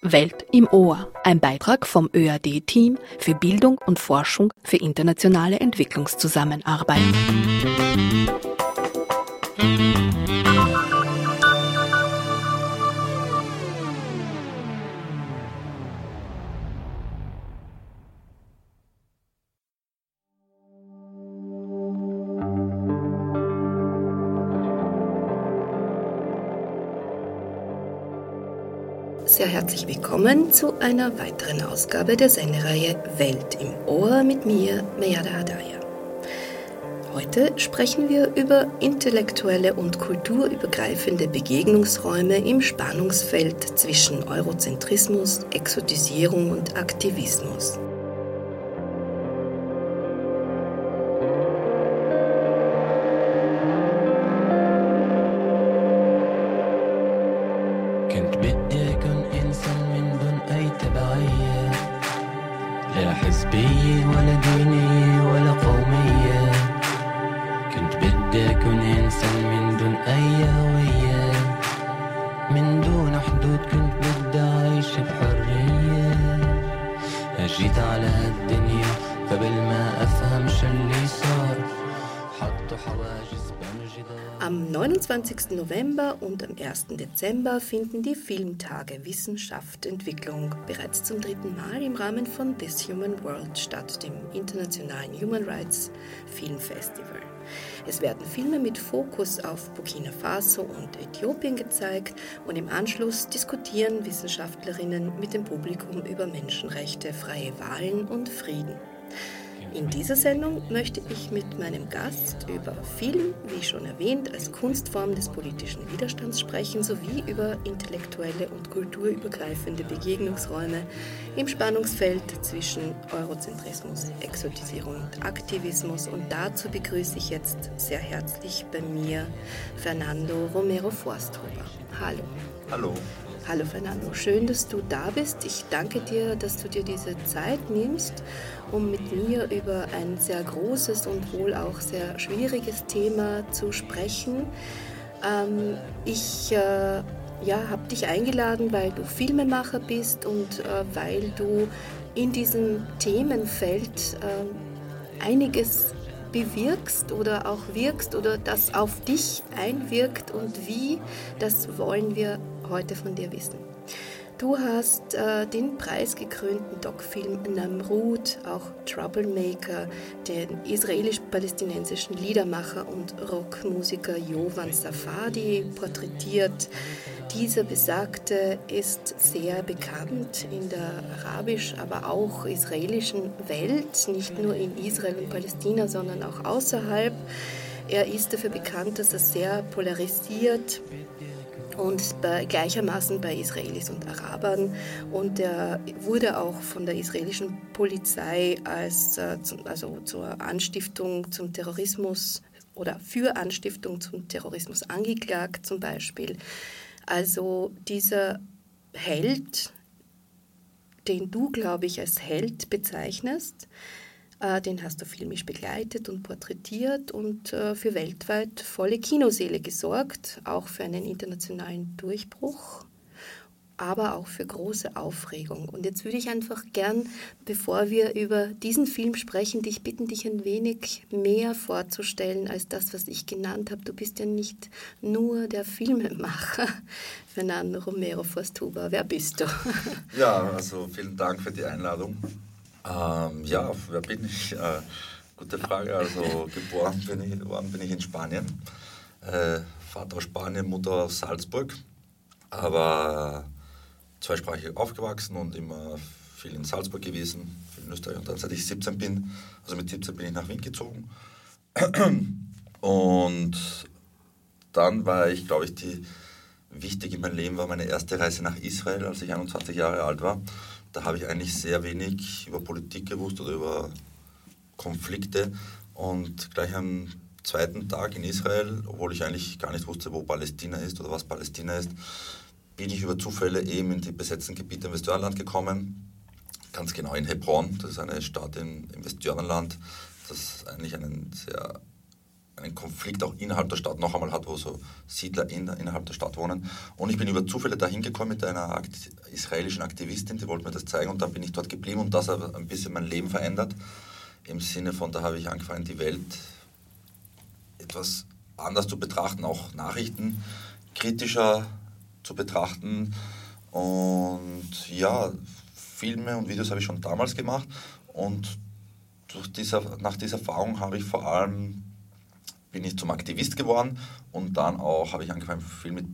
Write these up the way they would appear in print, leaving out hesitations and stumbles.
Welt im Ohr. Ein Beitrag vom ÖAD-Team für Bildung und Forschung für internationale Entwicklungszusammenarbeit. Sehr herzlich willkommen zu einer weiteren Ausgabe der Sendereihe Welt im Ohr mit mir, Mayada Adaya. Heute sprechen wir über intellektuelle und kulturübergreifende Begegnungsräume im Spannungsfeld zwischen Eurozentrismus, Exotisierung und Aktivismus. Am 29. November und am 1. Dezember finden die Filmtage Wissenschaft, Entwicklung bereits zum dritten Mal im Rahmen von This Human World statt, dem internationalen Human Rights Filmfestival. Es werden Filme mit Fokus auf Burkina Faso und Äthiopien gezeigt und im Anschluss diskutieren Wissenschaftlerinnen mit dem Publikum über Menschenrechte, freie Wahlen und Frieden. In dieser Sendung möchte ich mit meinem Gast über Film, wie schon erwähnt, als Kunstform des politischen Widerstands sprechen, sowie über intellektuelle und kulturübergreifende Begegnungsräume im Spannungsfeld zwischen Eurozentrismus, Exotisierung und Aktivismus. Und dazu begrüße ich jetzt sehr herzlich bei mir Fernando Romero Forsthuber. Hallo. Hallo. Hallo Fernando, schön, dass du da bist. Ich danke dir, dass du dir diese Zeit nimmst, um mit mir über ein sehr großes und wohl auch sehr schwieriges Thema zu sprechen. Ich habe dich eingeladen, weil du Filmemacher bist und weil du in diesem Themenfeld einiges bewirkst oder auch wirkst oder das auf dich einwirkt und wie, das wollen wir heute von dir wissen. Du hast den preisgekrönten Doc-Film Namrud, auch Troublemaker, den israelisch-palästinensischen Liedermacher und Rockmusiker Jowan Safadi porträtiert. Dieser Besagte ist sehr bekannt in der arabisch-, aber auch israelischen Welt, nicht nur in Israel und Palästina, sondern auch außerhalb. Er ist dafür bekannt, dass er sehr polarisiert und gleichermaßen bei Israelis und Arabern, und er wurde auch von der israelischen Polizei zur Anstiftung zum Terrorismus oder für Anstiftung zum Terrorismus angeklagt zum Beispiel. Also dieser Held, den du, glaube ich, als Held bezeichnest, den hast du filmisch begleitet und porträtiert und für weltweit volle Kinosäle gesorgt, auch für einen internationalen Durchbruch, aber auch für große Aufregung. Und jetzt würde ich einfach gern, bevor wir über diesen Film sprechen, dich bitten, dich ein wenig mehr vorzustellen als das, was ich genannt habe. Du bist ja nicht nur der Filmemacher, Fernando Romero Forsthuber. Wer bist du? Ja, also vielen Dank für die Einladung. Wer bin ich? Gute Frage. Also geboren bin ich in Spanien. Vater aus Spanien, Mutter aus Salzburg. Aber zweisprachig aufgewachsen und immer viel in Salzburg gewesen, viel in Österreich. Und dann, seit ich 17 bin, also mit 17 bin ich nach Wien gezogen. Und dann war ich, glaube ich, wichtig in meinem Leben war meine erste Reise nach Israel, als ich 21 Jahre alt war. Da habe ich eigentlich sehr wenig über Politik gewusst oder über Konflikte. Und gleich am zweiten Tag in Israel, obwohl ich eigentlich gar nicht wusste, wo Palästina ist oder was Palästina ist, bin ich über Zufälle eben in die besetzten Gebiete im Westjordanland gekommen. Ganz genau in Hebron, das ist eine Stadt im Westjordanland, das eigentlich einen sehr einen Konflikt auch innerhalb der Stadt noch einmal hat, wo so Siedler innerhalb der Stadt wohnen. Und ich bin über Zufälle dahin gekommen mit einer israelischen Aktivistin, die wollte mir das zeigen und dann bin ich dort geblieben und das hat ein bisschen mein Leben verändert. Im Sinne von, da habe ich angefangen, die Welt etwas anders zu betrachten, auch Nachrichten kritischer zu betrachten. Und ja, Filme und Videos habe ich schon damals gemacht und nach dieser Erfahrung habe ich vor allem bin ich zum Aktivist geworden und dann auch habe ich angefangen, viel mit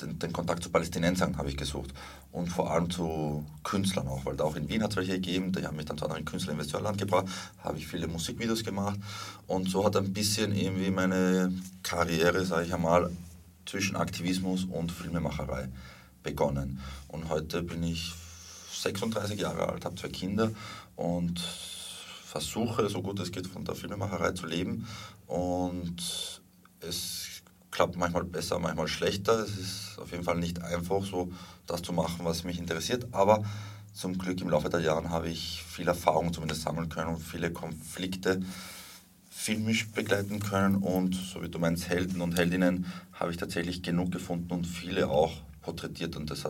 den Kontakt zu Palästinensern habe ich gesucht und vor allem zu Künstlern auch, weil da auch in Wien hat es welche gegeben, die haben mich dann zu anderen Künstlern in Westjordanland gebracht, habe ich viele Musikvideos gemacht und so hat ein bisschen irgendwie meine Karriere, sage ich einmal, zwischen Aktivismus und Filmemacherei begonnen. Und heute bin ich 36 Jahre alt, habe 2 Kinder und versuche, so gut es geht, von der Filmemacherei zu leben und es klappt manchmal besser, manchmal schlechter. Es ist auf jeden Fall nicht einfach, so das zu machen, was mich interessiert, aber zum Glück im Laufe der Jahre habe ich viel Erfahrung zumindest sammeln können und viele Konflikte filmisch begleiten können und so wie du meinst, Helden und Heldinnen habe ich tatsächlich genug gefunden und viele auch porträtiert und das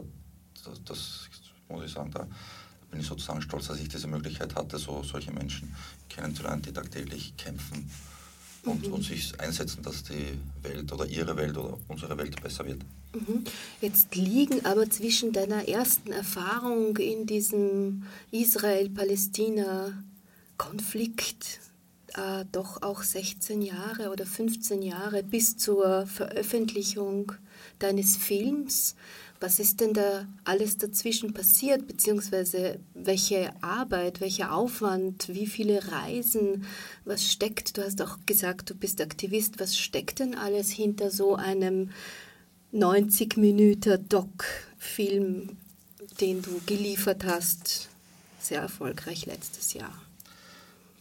muss ich sagen, da bin ich sozusagen stolz, dass ich diese Möglichkeit hatte, so solche Menschen kennenzulernen, die tagtäglich kämpfen und sich einsetzen, dass die Welt oder ihre Welt oder unsere Welt besser wird. Jetzt liegen aber zwischen deiner ersten Erfahrung in diesem Israel-Palästina-Konflikt doch auch 16 Jahre oder 15 Jahre bis zur Veröffentlichung deines Films. Was ist denn da alles dazwischen passiert, beziehungsweise welche Arbeit, welcher Aufwand, wie viele Reisen, was steckt, du hast auch gesagt, du bist Aktivist, was steckt denn alles hinter so einem 90-Minuten-Doc-Film, den du geliefert hast, sehr erfolgreich letztes Jahr?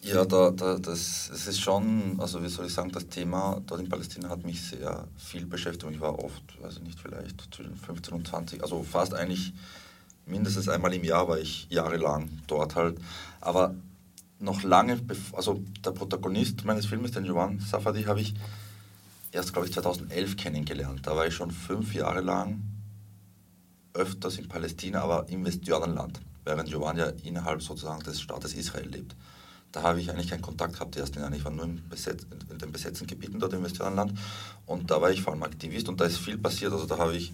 Ja, das ist schon, also wie soll ich sagen, das Thema dort in Palästina hat mich sehr viel beschäftigt. Ich war oft, also nicht vielleicht zwischen 15 und 20, also fast eigentlich mindestens einmal im Jahr war ich jahrelang dort halt. Aber noch lange, also der Protagonist meines Filmes, den Jowan Safadi, habe ich erst, glaube ich, 2011 kennengelernt. Da war ich schon 5 Jahre lang öfters in Palästina, aber im Westjordanland, während Jowan ja innerhalb sozusagen des Staates Israel lebt. Da habe ich eigentlich keinen Kontakt gehabt die ersten Jahre. Ich war nur in den besetzten Gebieten dort im Westjordanland und da war ich vor allem Aktivist und da ist viel passiert. Also da habe ich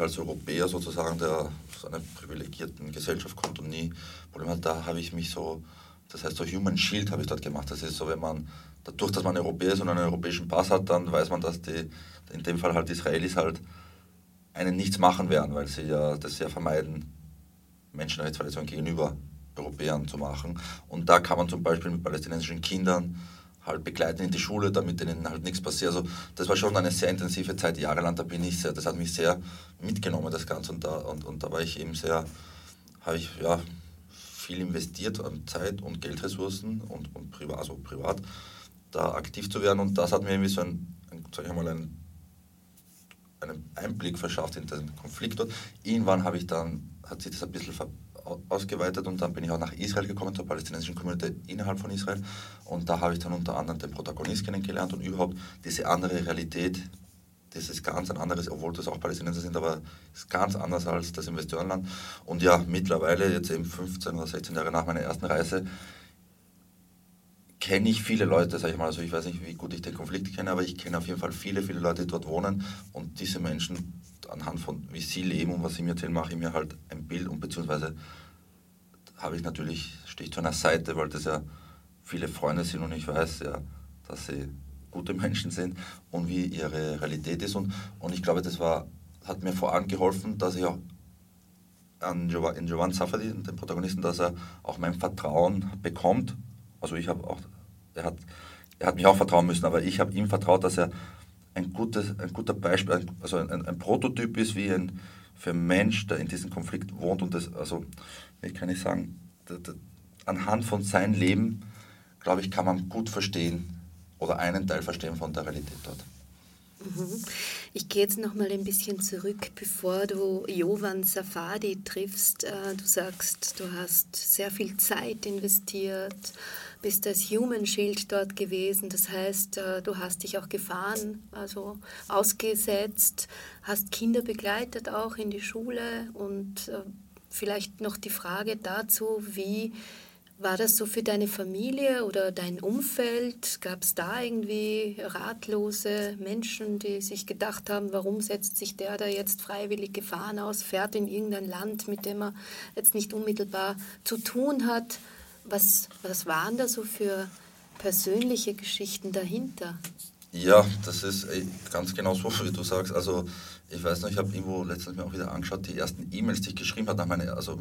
als Europäer sozusagen, der aus einer privilegierten Gesellschaft kommt und nie Probleme hat, da habe ich mich so, das heißt so Human Shield habe ich dort gemacht. Das ist so, wenn man, dadurch, dass man Europäer ist und einen europäischen Pass hat, dann weiß man, dass die, in dem Fall halt Israelis halt einen nichts machen werden, weil sie ja das ja vermeiden, Menschenrechtsverletzungen gegenüber Europäern zu machen. Und da kann man zum Beispiel mit palästinensischen Kindern halt begleiten in die Schule, damit denen halt nichts passiert. Also das war schon eine sehr intensive Zeit, jahrelang, da bin ich sehr, das hat mich sehr mitgenommen, das Ganze. Und da war ich eben sehr, habe ich ja viel investiert an Zeit und Geldressourcen und privat, also privat, da aktiv zu werden. Und das hat mir irgendwie so einen Einblick verschafft in den Konflikt dort. Irgendwann hat sich das ein bisschen ausgeweitet und dann bin ich auch nach Israel gekommen, zur palästinensischen Community innerhalb von Israel und da habe ich dann unter anderem den Protagonist kennengelernt und überhaupt diese andere Realität, das ist ganz ein anderes, obwohl das auch Palästinenser sind, aber ist ganz anders als das im Westjordanland und ja, mittlerweile, jetzt eben 15 oder 16 Jahre nach meiner ersten Reise, kenne ich viele Leute, sage ich mal, also ich weiß nicht, wie gut ich den Konflikt kenne, aber ich kenne auf jeden Fall viele, viele Leute, die dort wohnen und diese Menschen anhand von, wie sie leben und was sie mir erzählen, mache ich mir halt ein Bild und beziehungsweise habe ich natürlich, stehe ich zu einer Seite, weil das ja viele Freunde sind und ich weiß ja, dass sie gute Menschen sind und wie ihre Realität ist und ich glaube, hat mir vor allem geholfen, dass ich auch in Jowan Safadi, den Protagonisten, dass er auch mein Vertrauen bekommt, also ich habe auch, er hat mich auch vertrauen müssen, aber ich habe ihm vertraut, dass er ein guter Beispiel, also ein Prototyp ist wie für einen Mensch, der in diesem Konflikt wohnt und das, also, wie kann ich sagen, anhand von seinem Leben, glaube ich, kann man gut verstehen oder einen Teil verstehen von der Realität dort. Ich gehe jetzt noch mal ein bisschen zurück, bevor du Jowan Safadi triffst. Du sagst, du hast sehr viel Zeit investiert, bist als Human Shield dort gewesen, das heißt, du hast dich auch Gefahren also ausgesetzt, hast Kinder begleitet auch in die Schule und vielleicht noch die Frage dazu, wie war das so für deine Familie oder dein Umfeld? Gab es da irgendwie ratlose Menschen, die sich gedacht haben, warum setzt sich der da jetzt freiwillig Gefahren aus, fährt in irgendein Land, mit dem er jetzt nicht unmittelbar zu tun hat? Was waren da so für persönliche Geschichten dahinter? Ja, das ist ganz genau so, wie du sagst. Also ich weiß noch, ich habe irgendwo letztens mir auch wieder angeschaut, die ersten E-Mails, die ich geschrieben habe, meine erste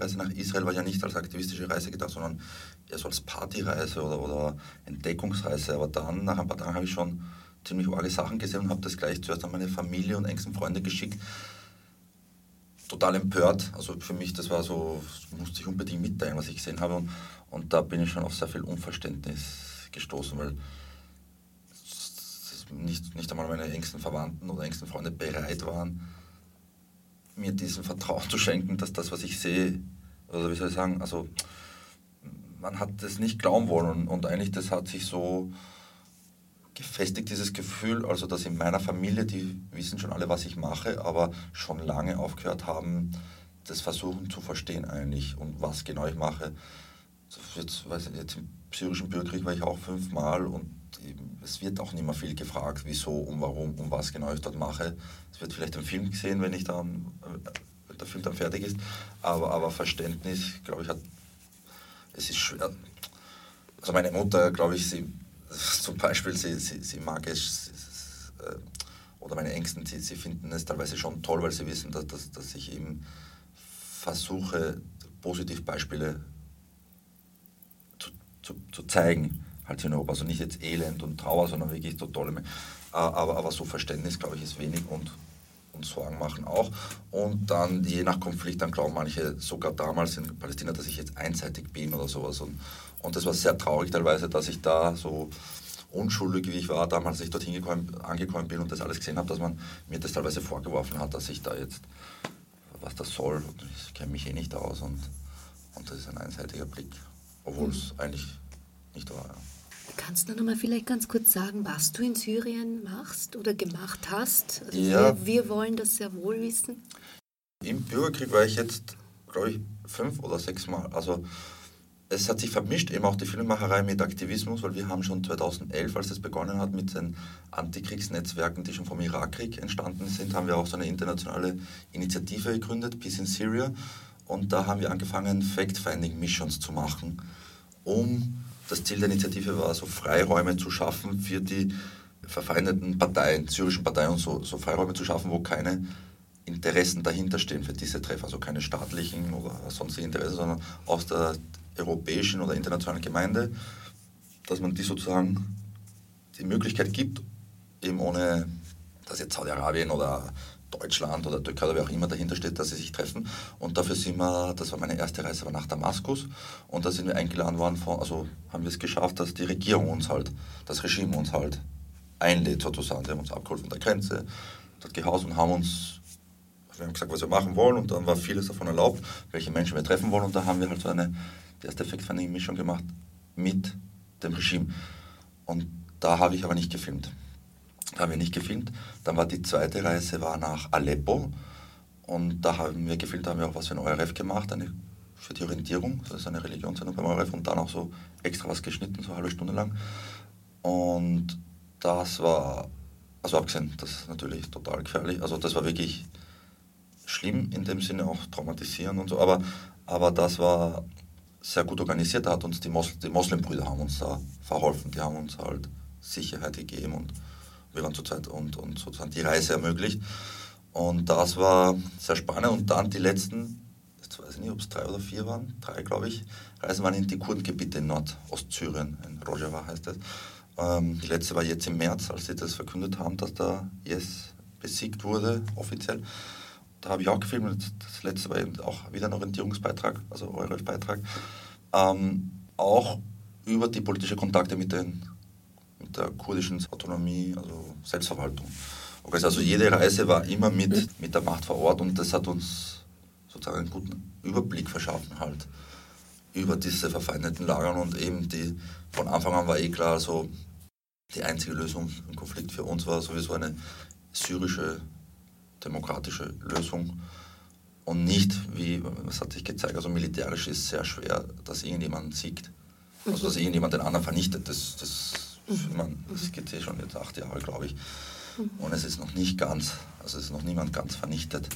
Reise nach Israel war ja nicht als aktivistische Reise gedacht, sondern eher so als Partyreise oder Entdeckungsreise. Aber dann, nach ein paar Tagen, habe ich schon ziemlich arge Sachen gesehen und habe das gleich zuerst an meine Familie und engsten Freunde geschickt. Total empört. Also für mich, das war so, musste ich unbedingt mitteilen, was ich gesehen habe. Und da bin ich schon auf sehr viel Unverständnis gestoßen, weil nicht einmal meine engsten Verwandten oder engsten Freunde bereit waren, mir diesen Vertrauen zu schenken, dass das, was ich sehe, also wie soll ich sagen, also man hat das nicht glauben wollen und eigentlich das hat sich so gefestigt, dieses Gefühl, also dass in meiner Familie, die wissen schon alle, was ich mache, aber schon lange aufgehört haben, das Versuchen zu verstehen eigentlich und was genau ich mache. Jetzt im syrischen Bürgerkrieg war ich auch 5-mal und es wird auch nicht mehr viel gefragt, wieso und warum und was genau ich dort mache. Es wird vielleicht ein Film gesehen, wenn der Film dann fertig ist, aber Verständnis, glaube ich, es ist schwer. Also meine Mutter, glaube ich, sie mag es, oder meine Ängsten, sie finden es teilweise schon toll, weil sie wissen, dass ich eben versuche, Positivbeispiele zu zeigen. Halt in Europa, also nicht jetzt Elend und Trauer, sondern wirklich so tolle, aber so Verständnis, glaube ich, ist wenig und Sorgen machen auch. Und dann, je nach Konflikt, dann glauben manche sogar damals in Palästina, dass ich jetzt einseitig bin oder sowas. Und das war sehr traurig teilweise, dass ich da so unschuldig, wie ich war, damals, als ich dort angekommen bin und das alles gesehen habe, dass man mir das teilweise vorgeworfen hat, dass ich da jetzt, was das soll, und ich kenne mich eh nicht aus und das ist ein einseitiger Blick, obwohl es eigentlich nicht war, ja. Kannst du noch mal vielleicht ganz kurz sagen, was du in Syrien machst oder gemacht hast? Also ja. Wir wollen das sehr wohl wissen. Im Bürgerkrieg war ich jetzt, glaube ich, 5 oder 6 Mal. Also es hat sich vermischt, eben auch die Filmemacherei mit Aktivismus, weil wir haben schon 2011, als das begonnen hat mit den Antikriegsnetzwerken, die schon vom Irakkrieg entstanden sind, haben wir auch so eine internationale Initiative gegründet, Peace in Syria. Und da haben wir angefangen, Fact-Finding-Missions zu machen, Das Ziel der Initiative war, so Freiräume zu schaffen für die verfeindeten Parteien, syrischen Parteien und so Freiräume zu schaffen, wo keine Interessen dahinter stehen für diese Treffen, also keine staatlichen oder sonstige Interessen, sondern aus der europäischen oder internationalen Gemeinde, dass man die sozusagen die Möglichkeit gibt, eben ohne, dass jetzt Saudi-Arabien oder Deutschland oder Türkei oder wer auch immer dahinter steht, dass sie sich treffen. Und dafür das war meine erste Reise, war nach Damaskus. Und da sind wir eingeladen worden, also haben wir es geschafft, dass die Regierung das Regime uns halt einlädt sozusagen. Die haben uns abgeholt von der Grenze, dort gehaust und wir haben gesagt, was wir machen wollen. Und dann war vieles davon erlaubt, welche Menschen wir treffen wollen. Und da haben wir halt so die erste Fact-Finding-Mischung gemacht mit dem Regime. Und da habe ich aber nicht gefilmt. Dann war die zweite Reise nach Aleppo und da haben wir gefilmt, da haben wir auch was für den ORF gemacht, für die Orientierung, das ist eine Religionssendung beim ORF und dann auch so extra was geschnitten, so eine halbe Stunde lang. Und das war, also abgesehen, das ist natürlich total gefährlich, also das war wirklich schlimm, in dem Sinne auch traumatisierend und so, aber das war sehr gut organisiert, da hat uns die Moslembrüder haben uns da verholfen, die haben uns halt Sicherheit gegeben und wir waren zur Zeit und sozusagen die Reise ermöglicht. Und das war sehr spannend. Und dann die letzten, jetzt weiß ich nicht, ob es 3 oder 4 waren, 3 glaube ich, Reisen waren in die Kurdengebiete in Nordostsyrien, in Rojava heißt das. Die letzte war jetzt im März, als sie das verkündet haben, dass der IS besiegt wurde, offiziell. Da habe ich auch gefilmt. Das letzte war eben auch wieder ein Orientierungsbeitrag, also ORF-Beitrag. Auch über die politischen Kontakte mit der kurdischen Autonomie, also Selbstverwaltung. Okay, also jede Reise war immer mit der Macht vor Ort und das hat uns sozusagen einen guten Überblick verschaffen halt über diese verfeindeten Lagern, und eben die, von Anfang an war eh klar, so die einzige Lösung im Konflikt für uns war sowieso eine syrische, demokratische Lösung und nicht, wie, das hat sich gezeigt, also militärisch ist es sehr schwer, dass irgendjemand siegt, also dass irgendjemand den anderen vernichtet, das geht eh schon jetzt 8 Jahre, glaube ich, und es ist noch nicht ganz, also es ist noch niemand ganz vernichtet.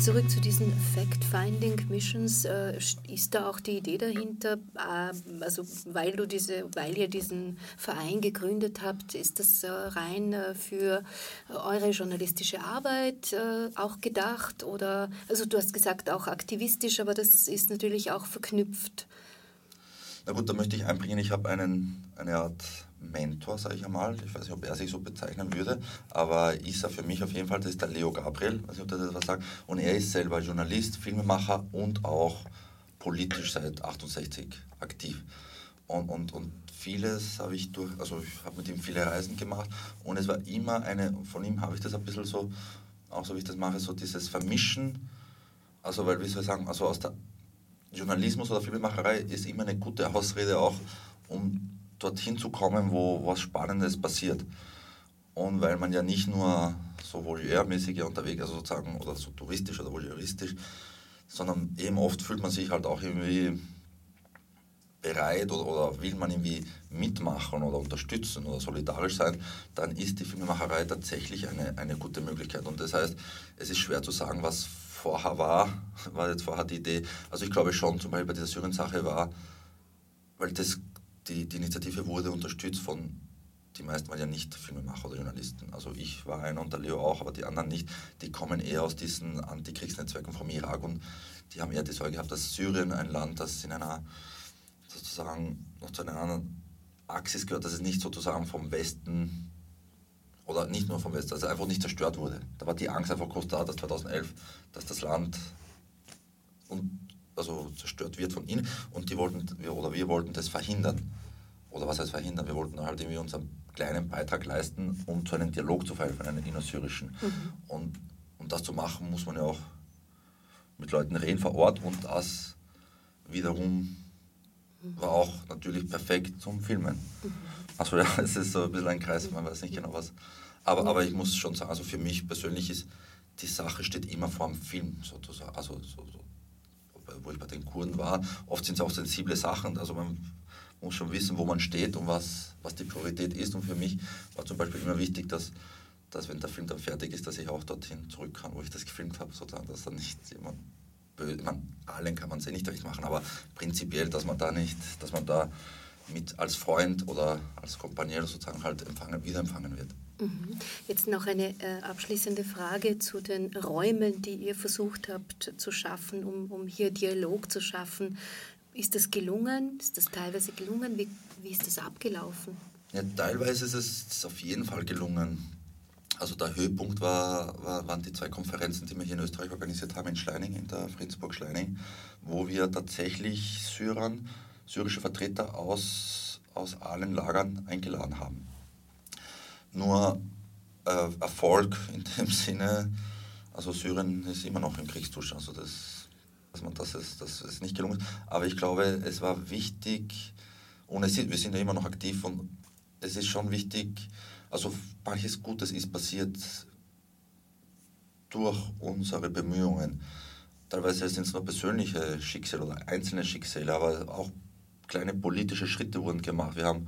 Zurück zu diesen Fact-Finding-Missions, ist da auch die Idee dahinter, also weil ihr diesen Verein gegründet habt, ist das rein für eure journalistische Arbeit auch gedacht, oder, also du hast gesagt auch aktivistisch, aber das ist natürlich auch verknüpft. Na gut, da möchte ich einbringen, ich habe eine Art Mentor, sage ich einmal, ich weiß nicht, ob er sich so bezeichnen würde, aber ich sage für mich auf jeden Fall, das ist der Leo Gabriel, weiß nicht, ob der das was sagt, und er ist selber Journalist, Filmemacher und auch politisch seit 68 aktiv. Und vieles habe ich ich habe mit ihm viele Reisen gemacht, und es war immer von ihm habe ich das ein bisschen so, auch so wie ich das mache, so dieses Vermischen, also weil, wie soll ich sagen, also aus der Journalismus oder Filmemacherei ist immer eine gute Ausrede auch, um dorthin zu kommen, wo was Spannendes passiert. Und weil man ja nicht nur so voyeurmäßig unterwegs, also sozusagen, oder so touristisch oder voyeuristisch, sondern eben oft fühlt man sich halt auch irgendwie bereit oder will man irgendwie mitmachen oder unterstützen oder solidarisch sein, dann ist die Filmemacherei tatsächlich eine gute Möglichkeit. Und das heißt, es ist schwer zu sagen, was vorher war jetzt vorher die Idee. Also ich glaube schon, zum Beispiel bei dieser Syrien-Sache war, weil das, die Initiative wurde unterstützt von, die meisten waren ja nicht Filmemacher oder Journalisten. Also ich war einer und der Leo auch, aber die anderen nicht. Die kommen eher aus diesen Antikriegsnetzwerken vom Irak und die haben eher die Sorge gehabt, dass Syrien ein Land, das in einer sozusagen noch zu einer anderen Axis gehört, dass es nicht sozusagen vom Westen oder nicht nur vom Westen, dass es einfach nicht zerstört wurde. Da war die Angst einfach groß da, dass 2011, dass das Land also zerstört wird von ihnen und wir wollten das verhindern. Oder was heißt verhindern? Wir wollten halt irgendwie unseren kleinen Beitrag leisten, um zu einem Dialog zu verhelfen, einen innersyrischen. Mhm. Und um das zu machen, muss man ja auch mit Leuten reden vor Ort und das wiederum war auch natürlich perfekt zum Filmen. Also ja, es ist so ein bisschen ein Kreis, man weiß nicht genau was. Aber ich muss schon sagen, also für mich persönlich ist, die Sache steht immer vor dem Film sozusagen. Also wo ich bei den Kurden war, oft sind es auch sensible Sachen. Also man muss schon wissen, wo man steht und was die Priorität ist. Und für mich war zum Beispiel immer wichtig, dass wenn der Film dann fertig ist, dass ich auch dorthin zurück kann, wo ich das gefilmt habe, sozusagen, dass dann nicht jemand... Allen kann man es eh nicht recht machen, aber prinzipiell, dass man da mit als Freund oder als Kompanier sozusagen halt wiederempfangen wird. Jetzt noch eine abschließende Frage zu den Räumen, die ihr versucht habt zu schaffen, um hier Dialog zu schaffen. Ist das gelungen? Ist das teilweise gelungen? Wie ist das abgelaufen? Ja, teilweise ist es auf jeden Fall gelungen. Also der Höhepunkt waren die zwei Konferenzen, die wir hier in Österreich organisiert haben, in Schlaining, in der Friedensburg Schlaining, wo wir tatsächlich syrische Vertreter aus allen Lagern eingeladen haben. Nur Erfolg in dem Sinne, also Syrien ist immer noch im Kriegszustand, also dass es nicht gelungen ist. Aber ich glaube, es war wichtig, und wir sind ja immer noch aktiv, und es ist schon wichtig, also manches Gutes ist passiert durch unsere Bemühungen. Teilweise sind es nur persönliche Schicksale oder einzelne Schicksale, aber auch kleine politische Schritte wurden gemacht. Wir haben,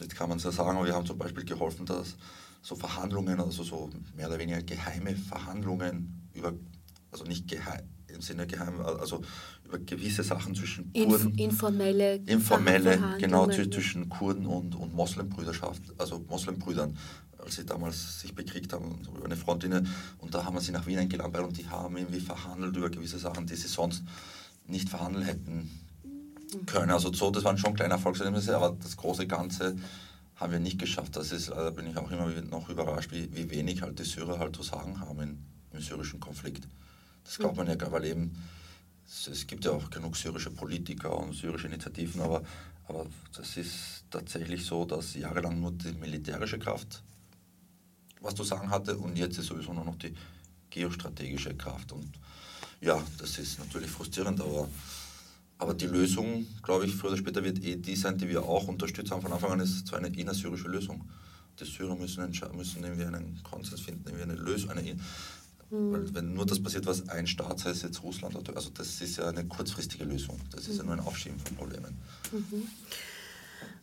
jetzt kann man es ja sagen, aber wir haben zum Beispiel geholfen, dass so Verhandlungen, also so mehr oder weniger geheime Verhandlungen über, also nicht geheim, im Sinne geheim, also über gewisse Sachen zwischen Kurden. Informelle, genau, zwischen Kurden und Moslembrüderschaft, also Moslembrüdern, als sie damals sich bekriegt haben über eine Frontlinie. Und da haben wir sie nach Wien eingeladen und die haben irgendwie verhandelt über gewisse Sachen, die sie sonst nicht verhandeln hätten können. Also so, das waren schon kleine Erfolgserlebnisse, aber das große Ganze haben wir nicht geschafft. Das ist, da bin ich auch immer noch überrascht, wie wenig halt die Syrer halt zu sagen haben im syrischen Konflikt. Das glaubt man ja gar nicht, weil eben es gibt ja auch genug syrische Politiker und syrische Initiativen, aber das ist tatsächlich so, dass jahrelang nur die militärische Kraft was zu sagen hatte und jetzt ist sowieso nur noch die geostrategische Kraft. Und ja, das ist natürlich frustrierend, aber die Lösung, glaube ich, früher oder später wird die sein, die wir auch unterstützt haben. Von Anfang an ist es zwar eine innersyrische Lösung. Die Syrer müssen irgendwie einen Konsens finden, irgendwie eine Lösung, weil wenn nur das passiert, was ein Staat, sei es jetzt Russland, also das ist ja eine kurzfristige Lösung. Das ist ja nur ein Aufschieben von Problemen. Mhm.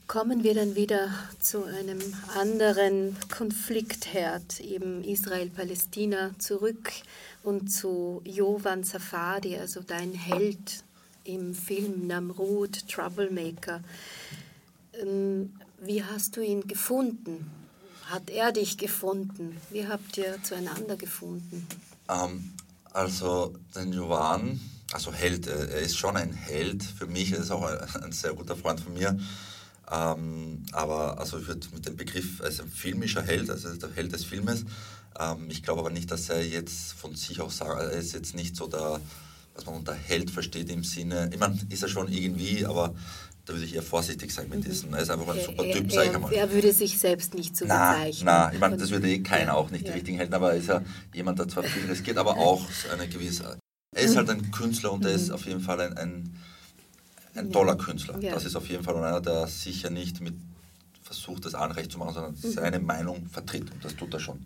Kommen wir dann wieder zu einem anderen Konfliktherd, eben Israel-Palästina, zurück und zu Jowan Safadi, also dein Held im Film Namrud, Troublemaker. Wie hast du ihn gefunden? Hat er dich gefunden? Wie habt ihr zueinander gefunden? Also den Jowan, also Held, er ist schon ein Held für mich, er ist auch ein sehr guter Freund von mir. Aber also ich würde mit dem Begriff, er ist ein filmischer Held, also der Held des Filmes. Ich glaube aber nicht, dass er jetzt von sich auch sagt, er ist jetzt nicht so der, was man unter Held versteht im Sinne, ich meine, ist er schon irgendwie, aber... Da würde ich eher vorsichtig sein mit diesem. Er ist einfach ein super Typ, sage ich einmal. Er würde sich selbst nicht so bezeichnen. Nein, ich meine, das würde keiner, auch nicht die richtigen Helden, aber er ist ja jemand, der zwar viel riskiert, aber auch eine gewisse... Er ist halt ein Künstler und er ist auf jeden Fall ein toller Künstler. Ja. Das ist auf jeden Fall einer, der sicher nicht versucht, das Unrecht zu machen, sondern seine Meinung vertritt. Und das tut er schon.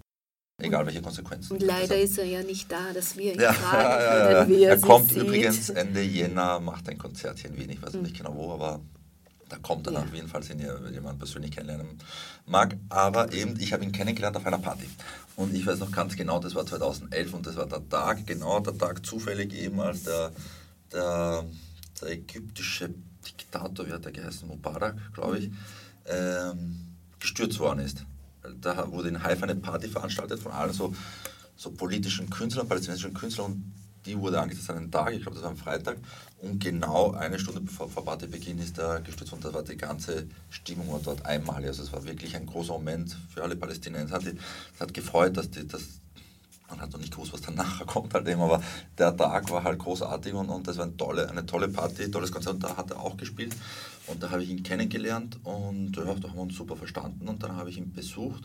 Egal welche Konsequenzen. Und leider ist er ja nicht da, dass wir ihn fragen können, wie er sich sieht. Er kommt übrigens Ende Jänner, macht ein Konzert hier in Wien, ich weiß nicht genau wo, aber da kommt er nach Wien, falls ihn jemand persönlich kennenlernen mag. Aber eben, ich habe ihn kennengelernt auf einer Party. Und ich weiß noch ganz genau, das war 2011 und das war der Tag, genau der Tag zufällig eben, als der ägyptische Diktator, wie hat er geheißen, Mubarak, glaube ich, gestürzt worden ist. Da wurde in Haifa eine Party veranstaltet von allen so politischen Künstlern, palästinensischen Künstlern, und die wurde angesetzt an einen Tag, ich glaube das war am Freitag, und genau eine Stunde vor Partybeginn ist da gestürzt, und das war die ganze Stimmung dort einmalig. Also es war wirklich ein großer Moment für alle Palästinenser. Es hat gefreut, man hat noch nicht gewusst, was dann nachher kommt, halt eben, aber der Tag war halt großartig und das war eine tolle Party, tolles Konzert, und da hat er auch gespielt und da habe ich ihn kennengelernt und ja, da haben wir uns super verstanden und dann habe ich ihn besucht.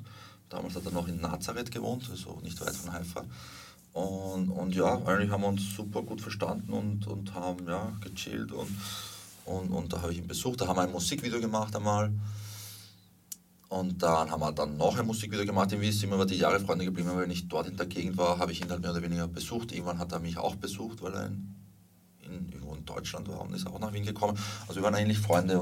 Damals hat er noch in Nazareth gewohnt, also nicht weit von Haifa, und ja, eigentlich haben wir uns super gut verstanden und haben gechillt und da habe ich ihn besucht, da haben wir ein Musikvideo gemacht einmal. Und dann haben wir dann noch ein Musikvideo gemacht, in Wien sind wir über die Jahre Freunde geblieben, weil ich nicht dort in der Gegend war, habe ich ihn dann mehr oder weniger besucht. Irgendwann hat er mich auch besucht, weil er irgendwo in Deutschland war und ist auch nach Wien gekommen. Also wir waren eigentlich Freunde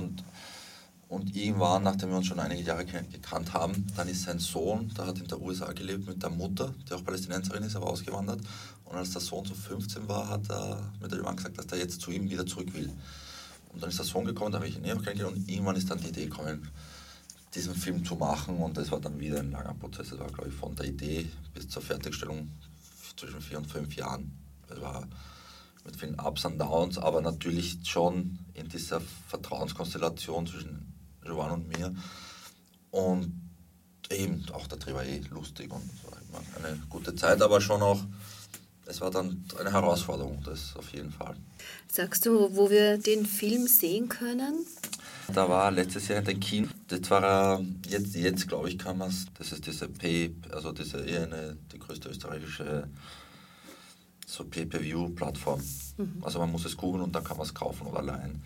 und irgendwann, nachdem wir uns schon einige Jahre gekannt haben, dann ist sein Sohn, der hat in der USA gelebt mit der Mutter, die auch Palästinenserin ist, aber ausgewandert. Und als der Sohn so 15 war, hat er mit der Jowan gesagt, dass er jetzt zu ihm wieder zurück will. Und dann ist der Sohn gekommen, da habe ich ihn auch kennengelernt und irgendwann ist dann die Idee gekommen, diesen Film zu machen, und das war dann wieder ein langer Prozess. Das war, glaube ich, von der Idee bis zur Fertigstellung zwischen 4 und 5 Jahren. Das war mit vielen Ups und Downs, aber natürlich schon in dieser Vertrauenskonstellation zwischen Jowan und mir. Und eben auch der Dreh war lustig und es war immer eine gute Zeit, aber schon auch, es war dann eine Herausforderung, das auf jeden Fall. Sagst du, wo wir den Film sehen können? Da war letztes Jahr in den Kino, das war jetzt glaube ich, kann man es, das ist diese die größte österreichische so Pay-Per-View-Plattform. Mhm. Also man muss es googeln und dann kann man es kaufen oder leihen.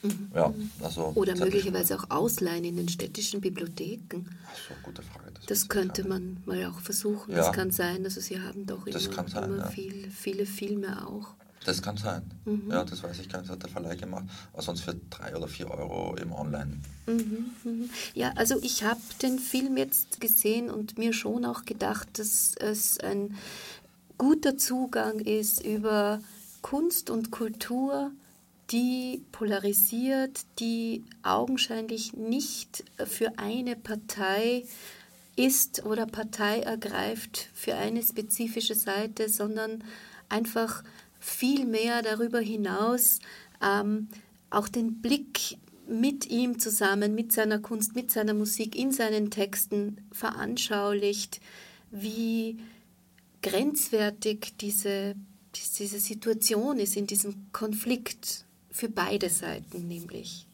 Mhm. Ja, also oder möglicherweise auch ausleihen in den städtischen Bibliotheken. Ach so, gute Frage. Das könnte man mal auch versuchen. Ja. Das kann sein, also Sie haben doch immer viele Filme auch. Das kann sein. Mhm. Ja, das weiß ich gar nicht, das hat der Verleih gemacht. Aber sonst für 3 oder 4 Euro eben online. Mhm. Ja, also ich habe den Film jetzt gesehen und mir schon auch gedacht, dass es ein guter Zugang ist über Kunst und Kultur, die polarisiert, die augenscheinlich nicht für eine Partei ist oder Partei ergreift, für eine spezifische Seite, sondern einfach viel mehr darüber hinaus auch den Blick mit ihm zusammen, mit seiner Kunst, mit seiner Musik, in seinen Texten veranschaulicht, wie grenzwertig diese Situation ist in diesem Konflikt für beide Seiten nämlich.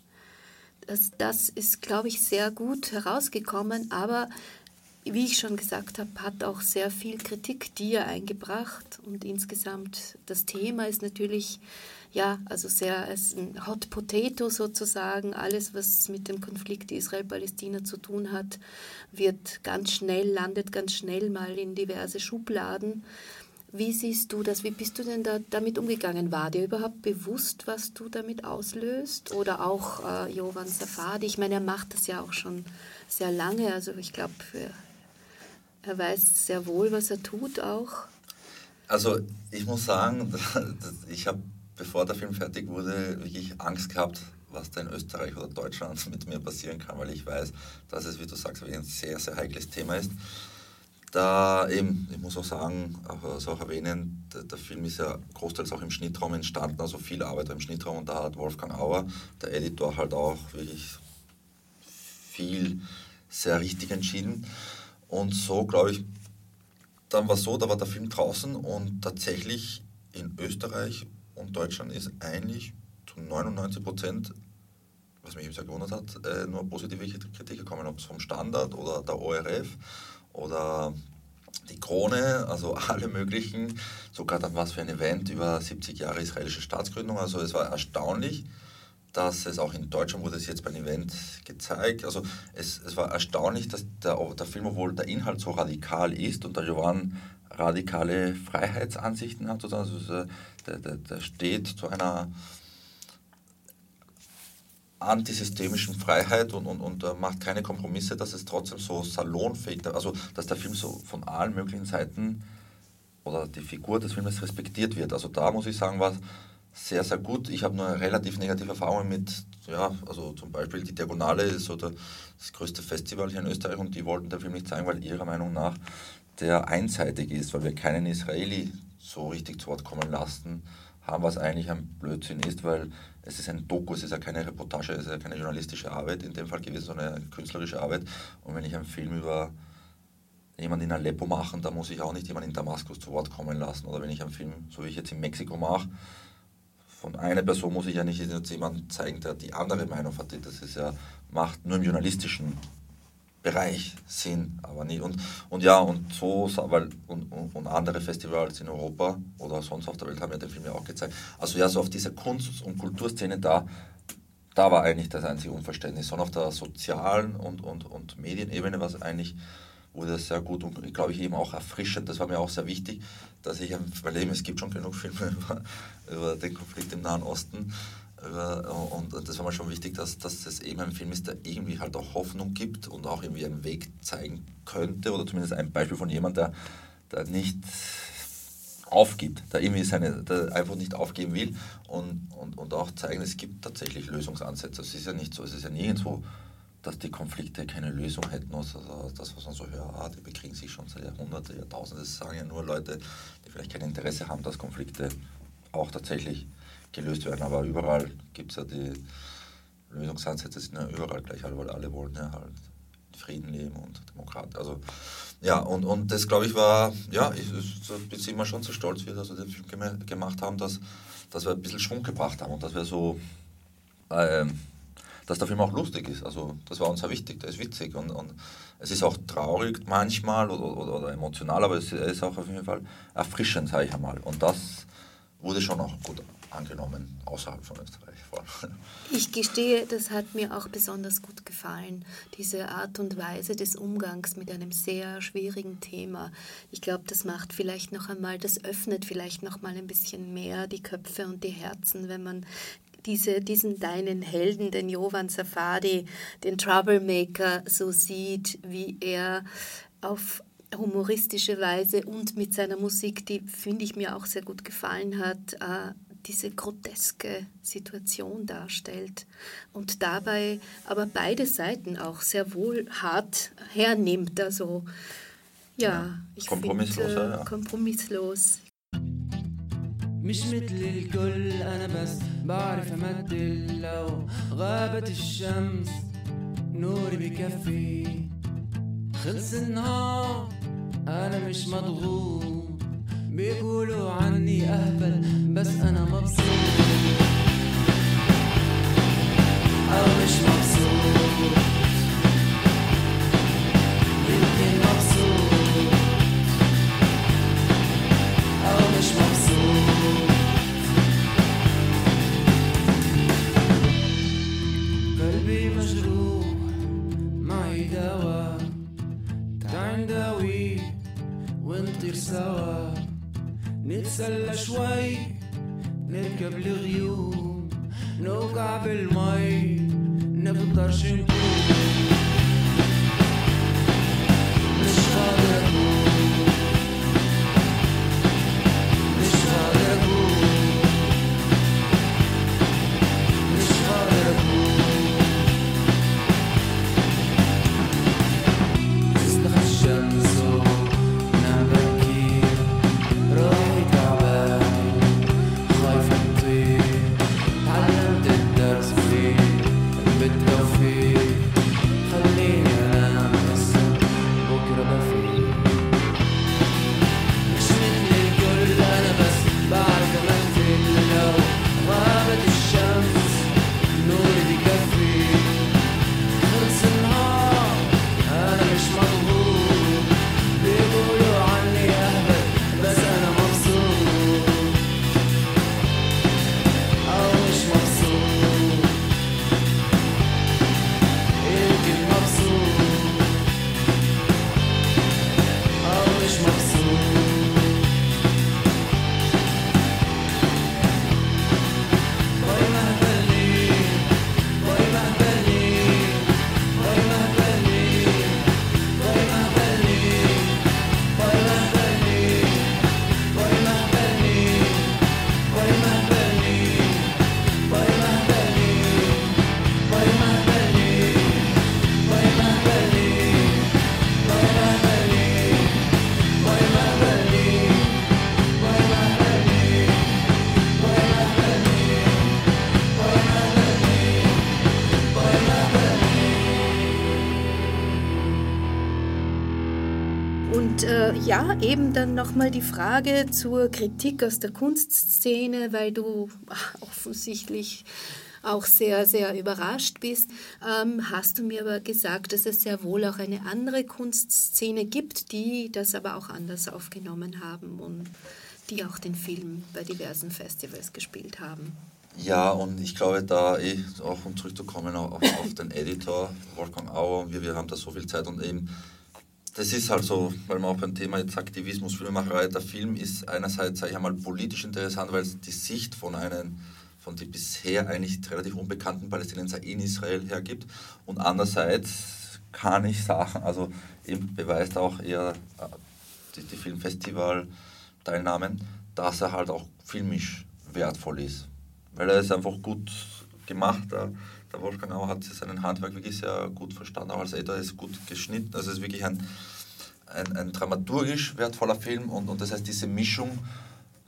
Das ist, glaube ich, sehr gut herausgekommen, aber wie ich schon gesagt habe, hat auch sehr viel Kritik, die er eingebracht, und insgesamt das Thema ist natürlich, also sehr ein Hot Potato sozusagen, alles was mit dem Konflikt Israel-Palästina zu tun hat, landet ganz schnell mal in diverse Schubladen. Wie siehst du das? Wie bist du denn damit umgegangen? War dir überhaupt bewusst, was du damit auslöst? Oder auch Jowan Safadi? Ich meine, er macht das ja auch schon sehr lange. Also ich glaube, er weiß sehr wohl, was er tut auch. Also ich muss sagen, ich habe, bevor der Film fertig wurde, wirklich Angst gehabt, was da in Österreich oder Deutschland mit mir passieren kann, weil ich weiß, dass es, wie du sagst, ein sehr, sehr heikles Thema ist. Da eben, ich muss auch sagen, der Film ist ja großteils auch im Schnittraum entstanden, also viel Arbeit im Schnittraum, und da hat Wolfgang Auer, der Editor, halt auch wirklich viel sehr richtig entschieden. Und so, glaube ich, dann war es so, da war der Film draußen und tatsächlich in Österreich und Deutschland ist eigentlich zu 99%, was mich eben sehr gewundert hat, nur positive Kritik gekommen, ob es vom Standard oder der ORF oder die Krone, also alle möglichen, sogar dann was für ein Event über 70 Jahre israelische Staatsgründung, also es war erstaunlich, dass es auch in Deutschland wurde es jetzt beim Event gezeigt. Also es war erstaunlich, dass der Film, obwohl der Inhalt so radikal ist und der Jowan radikale Freiheitsansichten hat, also der steht zu einer antisystemischen Freiheit und macht keine Kompromisse, dass es trotzdem so salonfähig, also dass der Film so von allen möglichen Seiten oder die Figur des Filmes respektiert wird. Also da muss ich sagen, war sehr, sehr gut. Ich habe nur relativ negative Erfahrungen mit, also zum Beispiel die Diagonale ist so das größte Festival hier in Österreich und die wollten den Film nicht zeigen, weil ihrer Meinung nach der einseitig ist, weil wir keinen Israeli so richtig zu Wort kommen lassen haben, was eigentlich ein Blödsinn ist, weil es ist ein Doku, es ist ja keine Reportage, es ist ja keine journalistische Arbeit in dem Fall gewesen, sondern eine künstlerische Arbeit. Und wenn ich einen Film über jemanden in Aleppo mache, dann muss ich auch nicht jemanden in Damaskus zu Wort kommen lassen. Oder wenn ich einen Film, so wie ich jetzt in Mexiko mache, von einer Person muss ich ja nicht jetzt jemanden zeigen, der die andere Meinung vertritt. Das ist ja, macht nur im journalistischen Bereich Sinn, aber nicht. Und andere Festivals in Europa oder sonst auf der Welt haben ja den Film ja auch gezeigt. Also ja, so auf dieser Kunst- und Kulturszene da war eigentlich das einzige Unverständnis. Sondern auf der sozialen und Medienebene war es eigentlich, wurde das sehr gut und, glaube ich, eben auch erfrischend. Das war mir auch sehr wichtig, dass ich überlebe, es gibt schon genug Filme über den Konflikt im Nahen Osten. Und das war mir schon wichtig, dass es eben ein Film ist, der irgendwie halt auch Hoffnung gibt und auch irgendwie einen Weg zeigen könnte oder zumindest ein Beispiel von jemandem, der nicht aufgibt, der irgendwie der einfach nicht aufgeben will und auch zeigen, es gibt tatsächlich Lösungsansätze. Es ist ja nicht so, es ist ja nirgendwo, dass die Konflikte keine Lösung hätten. Also das, was man so hört, die bekriegen sich schon seit Jahrhunderten, Jahrtausenden. Das sagen ja nur Leute, die vielleicht kein Interesse haben, dass Konflikte auch tatsächlich gelöst werden. Aber überall gibt es ja die Lösungsansätze, sind ja überall gleich, weil alle wollen ja halt Frieden leben und Demokratie. Also ja, und das, glaube ich, war, ja, ich sind wir schon so stolz, wie wir den Film gemacht haben, dass wir ein bisschen Schwung gebracht haben und dass wir so dass der Film auch lustig ist. Also das war uns sehr wichtig, der ist witzig und es ist auch traurig manchmal oder emotional, aber er ist auch auf jeden Fall erfrischend, sage ich einmal. Und das wurde schon auch gut angenommen, außerhalb von Österreich vor allem. Ich gestehe, das hat mir auch besonders gut gefallen, diese Art und Weise des Umgangs mit einem sehr schwierigen Thema. Ich glaube, das macht vielleicht noch einmal, das öffnet vielleicht noch mal ein bisschen mehr die Köpfe und die Herzen, wenn man diesen deinen Helden, den Jowan Safadi, den Troublemaker, so sieht, wie er auf humoristische Weise und mit seiner Musik, die, finde ich, mir auch sehr gut gefallen hat, diese groteske Situation darstellt und dabei aber beide Seiten auch sehr wohl hart hernimmt. Also ja, ich finde kompromisslos. مش مثل الكل أنا بس بعرف أمدل لو غابت الشمس نوري بكفي خلص النهار أنا مش مضغوط بيقولوا عني أهبل بس أنا مبسوط أو مش مبسوط يمكن مبسوط أو مش مبسوط سوا نتسلى شوي نركب الغيوم نوقع بالمي نفطر شنكوم مش قادر أقوم مش قادر أقوم مش قادر أقوم تزدخ الشمس Thank you. Eben dann nochmal die Frage zur Kritik aus der Kunstszene, weil du offensichtlich auch sehr, sehr überrascht bist. Hast du mir aber gesagt, dass es sehr wohl auch eine andere Kunstszene gibt, die das aber auch anders aufgenommen haben und die auch den Film bei diversen Festivals gespielt haben. Ja, und ich glaube, da auch um zurückzukommen auf den Editor, Wolfgang Auer, und wir haben da so viel Zeit und eben, das ist halt so, weil man auch beim Thema jetzt Aktivismus, Filmemacherei, der Film ist einerseits, sage ich einmal, politisch interessant, weil es die Sicht von den bisher eigentlich relativ unbekannten Palästinenser in Israel hergibt und andererseits kann ich Sachen, also eben beweist auch eher die Filmfestival-Teilnahmen, dass er halt auch filmisch wertvoll ist, weil er ist einfach gut gemacht. Der Wolfgang Auer hat seinen Handwerk wirklich sehr gut verstanden, auch als Editor ist gut geschnitten, also es ist wirklich ein dramaturgisch wertvoller Film und das heißt, diese Mischung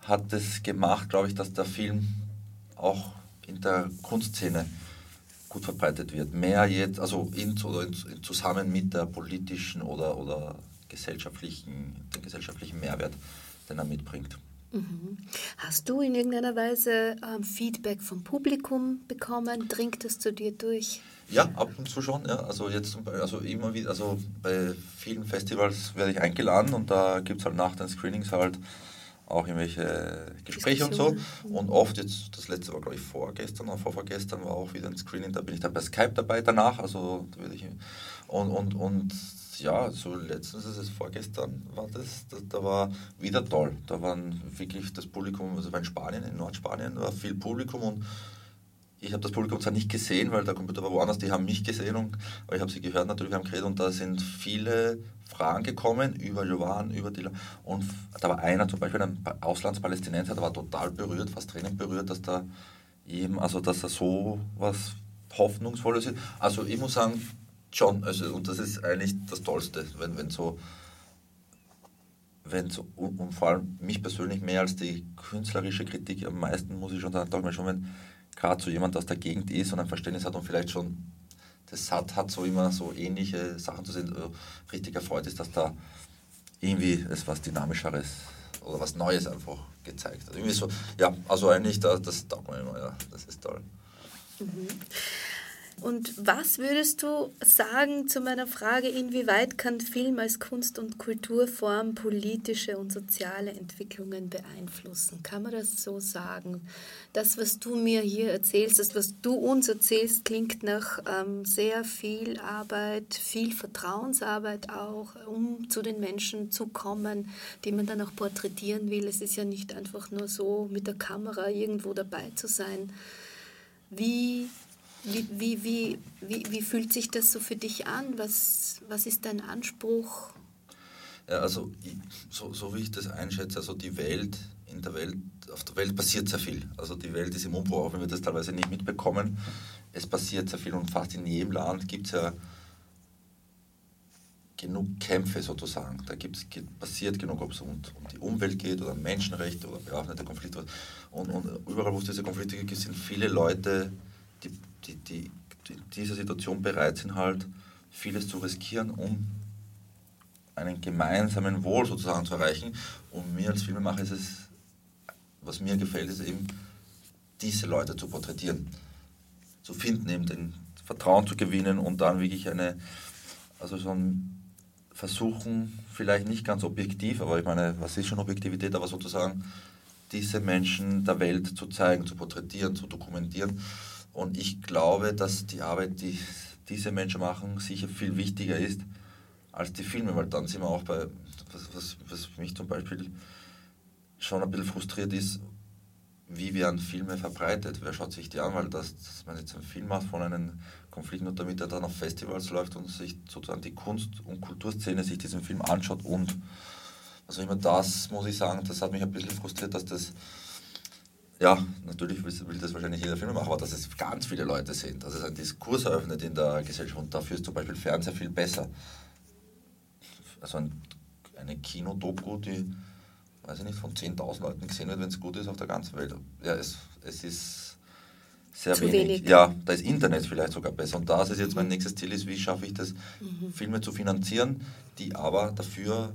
hat es gemacht, glaube ich, dass der Film auch in der Kunstszene gut verbreitet wird. Mehr jetzt, also in zusammen mit der politischen oder gesellschaftlichen Mehrwert, den er mitbringt. Hast du in irgendeiner Weise Feedback vom Publikum bekommen? Dringt das zu dir durch? Ja, ab und zu schon. Ja. Also jetzt, also immer wieder, also bei vielen Festivals werde ich eingeladen und da gibt es halt nach den Screenings halt auch irgendwelche Gespräche und so. Und oft, jetzt das letzte war, glaube ich, vorgestern oder vorvorgestern, war auch wieder ein Screening, da bin ich dann bei Skype dabei danach. Also da würde ich und ja, so letztens ist es vorgestern, war das, da war wieder toll. Da waren wirklich das Publikum, also war in Spanien, in Nordspanien, war viel Publikum und ich habe das Publikum zwar nicht gesehen, weil der Computer war woanders, die haben mich gesehen, aber ich habe sie gehört natürlich, wir haben geredet und da sind viele Fragen gekommen über Jovan, über die... Und da war einer zum Beispiel, ein Auslandspalästinenser, der war total berührt, fast Tränen berührt, dass da eben, also dass da so was Hoffnungsvolles ist. Also ich muss sagen, schon, also, und das ist eigentlich das Tollste, wenn so und vor allem mich persönlich mehr als die künstlerische Kritik am meisten, muss ich schon sagen, wenn gerade so jemand aus der Gegend ist und ein Verständnis hat und vielleicht schon das hat so immer so ähnliche Sachen zu sehen, richtig erfreut ist, dass da irgendwie es was Dynamischeres oder was Neues einfach gezeigt hat. Irgendwie so, ja, also eigentlich, das taugt man immer, ja, das ist toll. Mhm. Und was würdest du sagen zu meiner Frage, inwieweit kann Film als Kunst- und Kulturform politische und soziale Entwicklungen beeinflussen? Kann man das so sagen? Das, was du mir hier erzählst, das, was du uns erzählst, klingt nach sehr viel Arbeit, viel Vertrauensarbeit auch, um zu den Menschen zu kommen, die man dann auch porträtieren will. Es ist ja nicht einfach nur so, mit der Kamera irgendwo dabei zu sein. Wie fühlt sich das so für dich an? Was ist dein Anspruch? Ja, also so wie ich das einschätze, also die Welt, auf der Welt passiert sehr viel. Also die Welt ist im Umbruch, auch wenn wir das teilweise nicht mitbekommen. Es passiert sehr viel und fast in jedem Land gibt es ja genug Kämpfe sozusagen. Da passiert genug, ob es um die Umwelt geht oder um Menschenrechte oder bewaffnete Konflikte. Und überall, wo es diese Konflikte gibt, sind viele Leute, die in dieser Situation bereit sind, halt vieles zu riskieren, um einen gemeinsamen Wohl sozusagen zu erreichen. Und mir als Filmemacher ist es, was mir gefällt, ist eben, diese Leute zu porträtieren, zu finden, eben den Vertrauen zu gewinnen und dann wirklich versuchen, vielleicht nicht ganz objektiv, aber ich meine, was ist schon Objektivität, aber sozusagen diese Menschen der Welt zu zeigen, zu porträtieren, zu dokumentieren. Und ich glaube, dass die Arbeit, die diese Menschen machen, sicher viel wichtiger ist als die Filme, weil dann sind wir auch bei, was mich zum Beispiel schon ein bisschen frustriert ist, wie werden Filme verbreitet, wer schaut sich die an, weil dass man jetzt einen Film macht von einem Konflikt, nur damit er dann auf Festivals läuft und sich sozusagen die Kunst- und Kulturszene sich diesen Film anschaut und also immer das, muss ich sagen, das hat mich ein bisschen frustriert, dass das, ja, natürlich will das wahrscheinlich jeder Filmemacher, aber dass es ganz viele Leute sind, dass es einen Diskurs eröffnet in der Gesellschaft und dafür ist zum Beispiel Fernseher viel besser. Also eine Kinodoku, die, weiß ich nicht, von 10.000 Leuten gesehen wird, wenn es gut ist, auf der ganzen Welt. Ja, es ist sehr wenig. Ja, da ist Internet vielleicht sogar besser und das ist jetzt mein nächstes Ziel, ist, wie schaffe ich das, Filme zu finanzieren, die aber dafür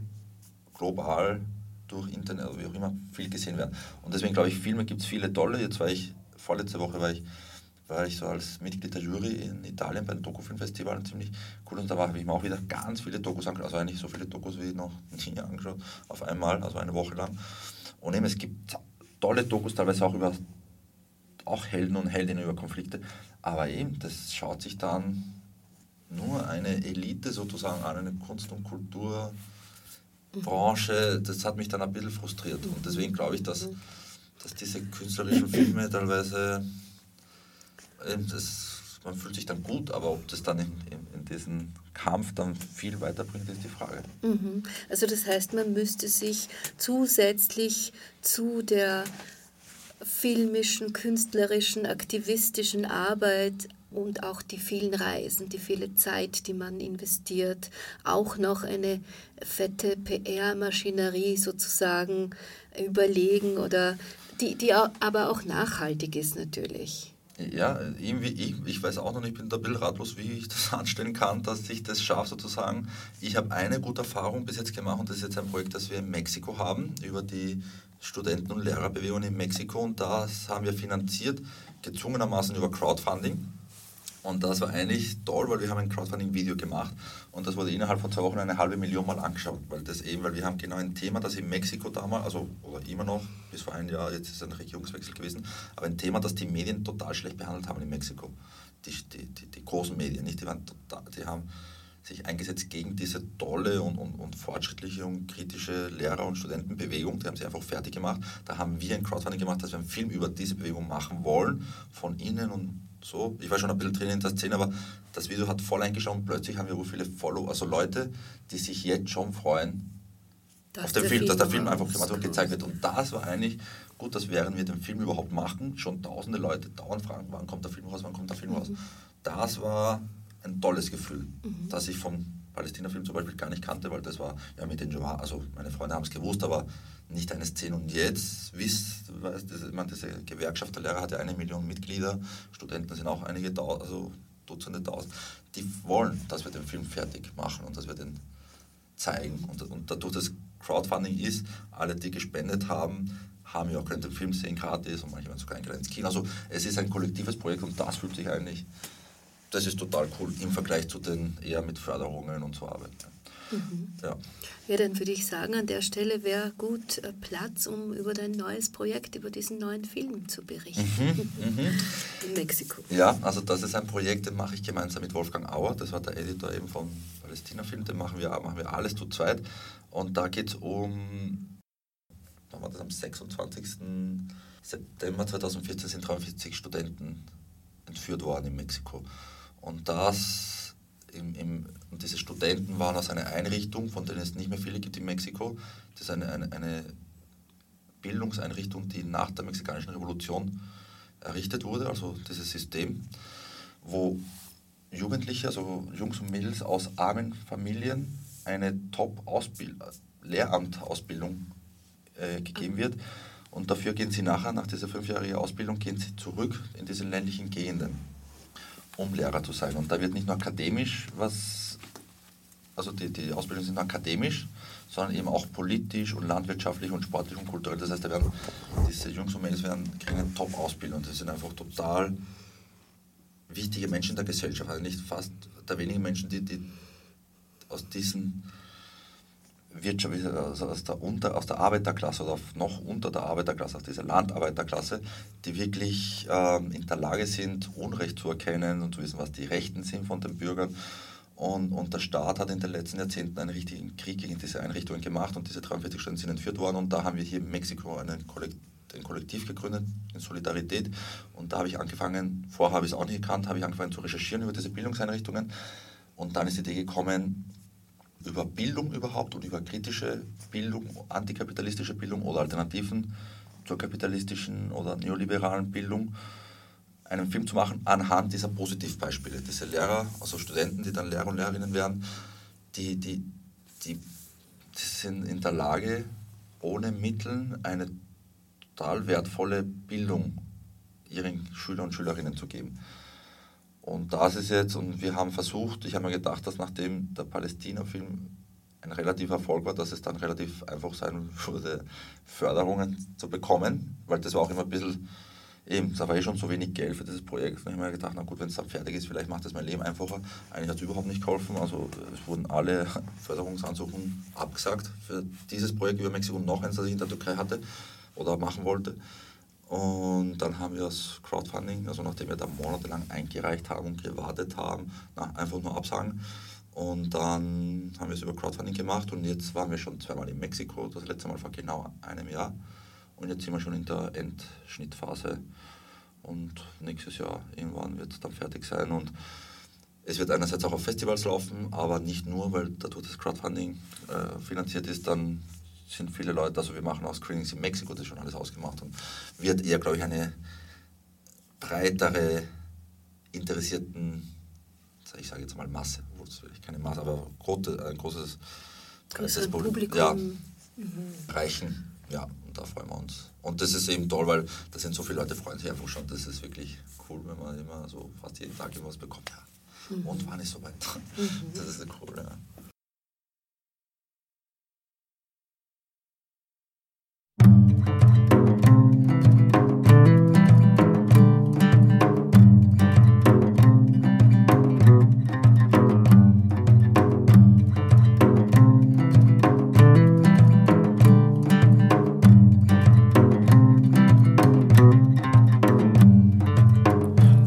global durch Internet oder wie auch immer viel gesehen werden. Und deswegen glaube ich, Filme gibt es viele tolle. Jetzt vorletzte Woche war ich so als Mitglied der Jury in Italien beim Dokufilmfestival, ziemlich cool, und da habe ich mir auch wieder ganz viele Dokus angeschaut, also eigentlich so viele Dokus wie noch nie angeschaut, auf einmal, also eine Woche lang. Und eben, es gibt tolle Dokus, teilweise auch über auch Helden und Heldinnen, über Konflikte, aber eben, das schaut sich dann nur eine Elite sozusagen an, eine Kunst- und Kulturbranche, das hat mich dann ein bisschen frustriert, und deswegen glaube ich, dass diese künstlerischen Filme teilweise, man fühlt sich dann gut, aber ob das dann in diesen Kampf dann viel weiterbringt, ist die Frage. Mhm. Also das heißt, man müsste sich zusätzlich zu der filmischen, künstlerischen, aktivistischen Arbeit und auch die vielen Reisen, die viele Zeit, die man investiert, auch noch eine fette PR-Maschinerie sozusagen überlegen, oder die aber auch nachhaltig ist natürlich. Ja, irgendwie, ich weiß auch noch nicht, ich bin da ein bisschen ratlos, wie ich das anstellen kann, dass ich das schaffe sozusagen. Ich habe eine gute Erfahrung bis jetzt gemacht, und das ist jetzt ein Projekt, das wir in Mexiko haben, über die Studenten- und Lehrerbewegung in Mexiko, und das haben wir finanziert, gezwungenermaßen über Crowdfunding, und das war eigentlich toll, weil wir haben ein Crowdfunding-Video gemacht, und das wurde innerhalb von 2 Wochen 500.000 Mal angeschaut, weil wir haben genau ein Thema, das in Mexiko damals, also oder immer noch, bis vor einem Jahr, jetzt ist ein Regierungswechsel gewesen, aber ein Thema, das die Medien total schlecht behandelt haben in Mexiko, die großen Medien, nicht? Die haben sich eingesetzt gegen diese tolle und fortschrittliche und kritische Lehrer- und Studentenbewegung, die haben sie einfach fertig gemacht. Da haben wir ein Crowdfunding gemacht, dass wir einen Film über diese Bewegung machen wollen, von innen und so. Ich war schon ein bisschen drin in der Szene, aber das Video hat voll eingeschlagen, plötzlich haben wir so viele Follower, also Leute, die sich jetzt schon freuen auf den Film, dass der Film einfach gemacht und gezeigt wird. Und das war eigentlich gut, dass während wir den Film überhaupt machen, schon tausende Leute dauernd fragen, wann kommt der Film raus, wann kommt der Film raus. Das war ein tolles Gefühl, das ich vom Palästina-Film zum Beispiel gar nicht kannte, weil das war ja mit den Jowan, also meine Freunde haben es gewusst, aber nicht eine Szene. Und jetzt diese Gewerkschaft der Lehrer hat ja 1 Million Mitglieder, Studenten sind auch einige Tausend, also Dutzende Tausend. Die wollen, dass wir den Film fertig machen und dass wir den zeigen. Und dadurch, dass Crowdfunding ist, alle, die gespendet haben ja auch den Film sehen gratis, und manche werden sogar ins Kino. Also es ist ein kollektives Projekt, und das fühlt sich eigentlich... Das ist total cool im Vergleich zu den eher mit Förderungen und so arbeiten. Mhm. Ja, dann würde ich sagen, an der Stelle wäre gut Platz, um über dein neues Projekt, über diesen neuen Film zu berichten. In Mexiko. Ja, also das ist ein Projekt, den mache ich gemeinsam mit Wolfgang Auer, das war der Editor eben vom Palästina-Film, den machen wir alles zu zweit. Und da geht es um, wann war das, am 26. September 2014 sind 43 Studenten entführt worden in Mexiko. Und diese Studenten waren aus einer Einrichtung, von denen es nicht mehr viele gibt in Mexiko. Das ist eine Bildungseinrichtung, die nach der Mexikanischen Revolution errichtet wurde, also dieses System, wo Jugendliche, also Jungs und Mädels aus armen Familien, eine Top-Lehramtausbildung gegeben wird. Und dafür gehen sie nach dieser 5-jährigen Ausbildung, gehen sie zurück in diese ländlichen Gegenden, um Lehrer zu sein. Und da wird nicht nur akademisch die Ausbildungen sind akademisch, sondern eben auch politisch und landwirtschaftlich und sportlich und kulturell. Das heißt, diese Jungs und Mädels kriegen eine Top-Ausbildung. Das sind einfach total wichtige Menschen in der Gesellschaft. Also nicht fast der wenigen Menschen, die aus diesen... Wirtschaft, also aus der Arbeiterklasse oder noch unter der Arbeiterklasse, aus dieser Landarbeiterklasse, die wirklich in der Lage sind, Unrecht zu erkennen und zu wissen, was die Rechten sind von den Bürgern. Und der Staat hat in den letzten Jahrzehnten einen richtigen Krieg gegen diese Einrichtungen gemacht, und diese 43 Studenten sind entführt worden. Und da haben wir hier in Mexiko ein Kollektiv gegründet, in Solidarität. Und da habe ich angefangen, vorher habe ich es auch nicht gekannt, habe ich angefangen zu recherchieren über diese Bildungseinrichtungen. Und dann ist die Idee gekommen, über Bildung überhaupt und über kritische Bildung, antikapitalistische Bildung oder Alternativen zur kapitalistischen oder neoliberalen Bildung einen Film zu machen anhand dieser Positivbeispiele. Diese Lehrer, also Studenten, die dann Lehrer und Lehrerinnen werden, die sind in der Lage, ohne Mittel eine total wertvolle Bildung ihren Schülern und Schülerinnen zu geben. Und wir haben versucht, ich habe mir gedacht, dass nachdem der Palästina-Film ein relativer Erfolg war, dass es dann relativ einfach sein würde, Förderungen zu bekommen, weil das war auch immer ein bisschen, eben, da war schon so wenig Geld für dieses Projekt. Und ich habe mir gedacht, na gut, wenn es dann fertig ist, vielleicht macht das mein Leben einfacher. Eigentlich hat es überhaupt nicht geholfen, also es wurden alle Förderungsansuchen abgesagt für dieses Projekt über Mexiko und noch eins, das ich in der Türkei hatte oder machen wollte. Und dann haben wir das Crowdfunding, also nachdem wir da monatelang eingereicht haben und gewartet haben, einfach nur absagen. Und dann haben wir es über Crowdfunding gemacht und jetzt waren wir schon zweimal in Mexiko, das letzte Mal vor genau einem Jahr. Und jetzt sind wir schon in der Endschnittphase und nächstes Jahr irgendwann wird es dann fertig sein. Und es wird einerseits auch auf Festivals laufen, aber nicht nur, weil dadurch das Crowdfunding finanziert ist, dann sind viele Leute, also wir machen auch Screenings in Mexiko, das ist schon alles ausgemacht und wird eher, glaube ich, eine breitere, interessierten, ich sage jetzt mal Masse, obwohl es wirklich keine Masse, aber ein großes Publikum ja, reichen. Ja, und da freuen wir uns. Und das ist eben toll, weil da sind so viele Leute, freuen sich einfach schon. Das ist wirklich cool, wenn man immer so fast jeden Tag irgendwas bekommt. Ja. Mhm. Und war nicht so weit. Mhm. Das ist cool, ja.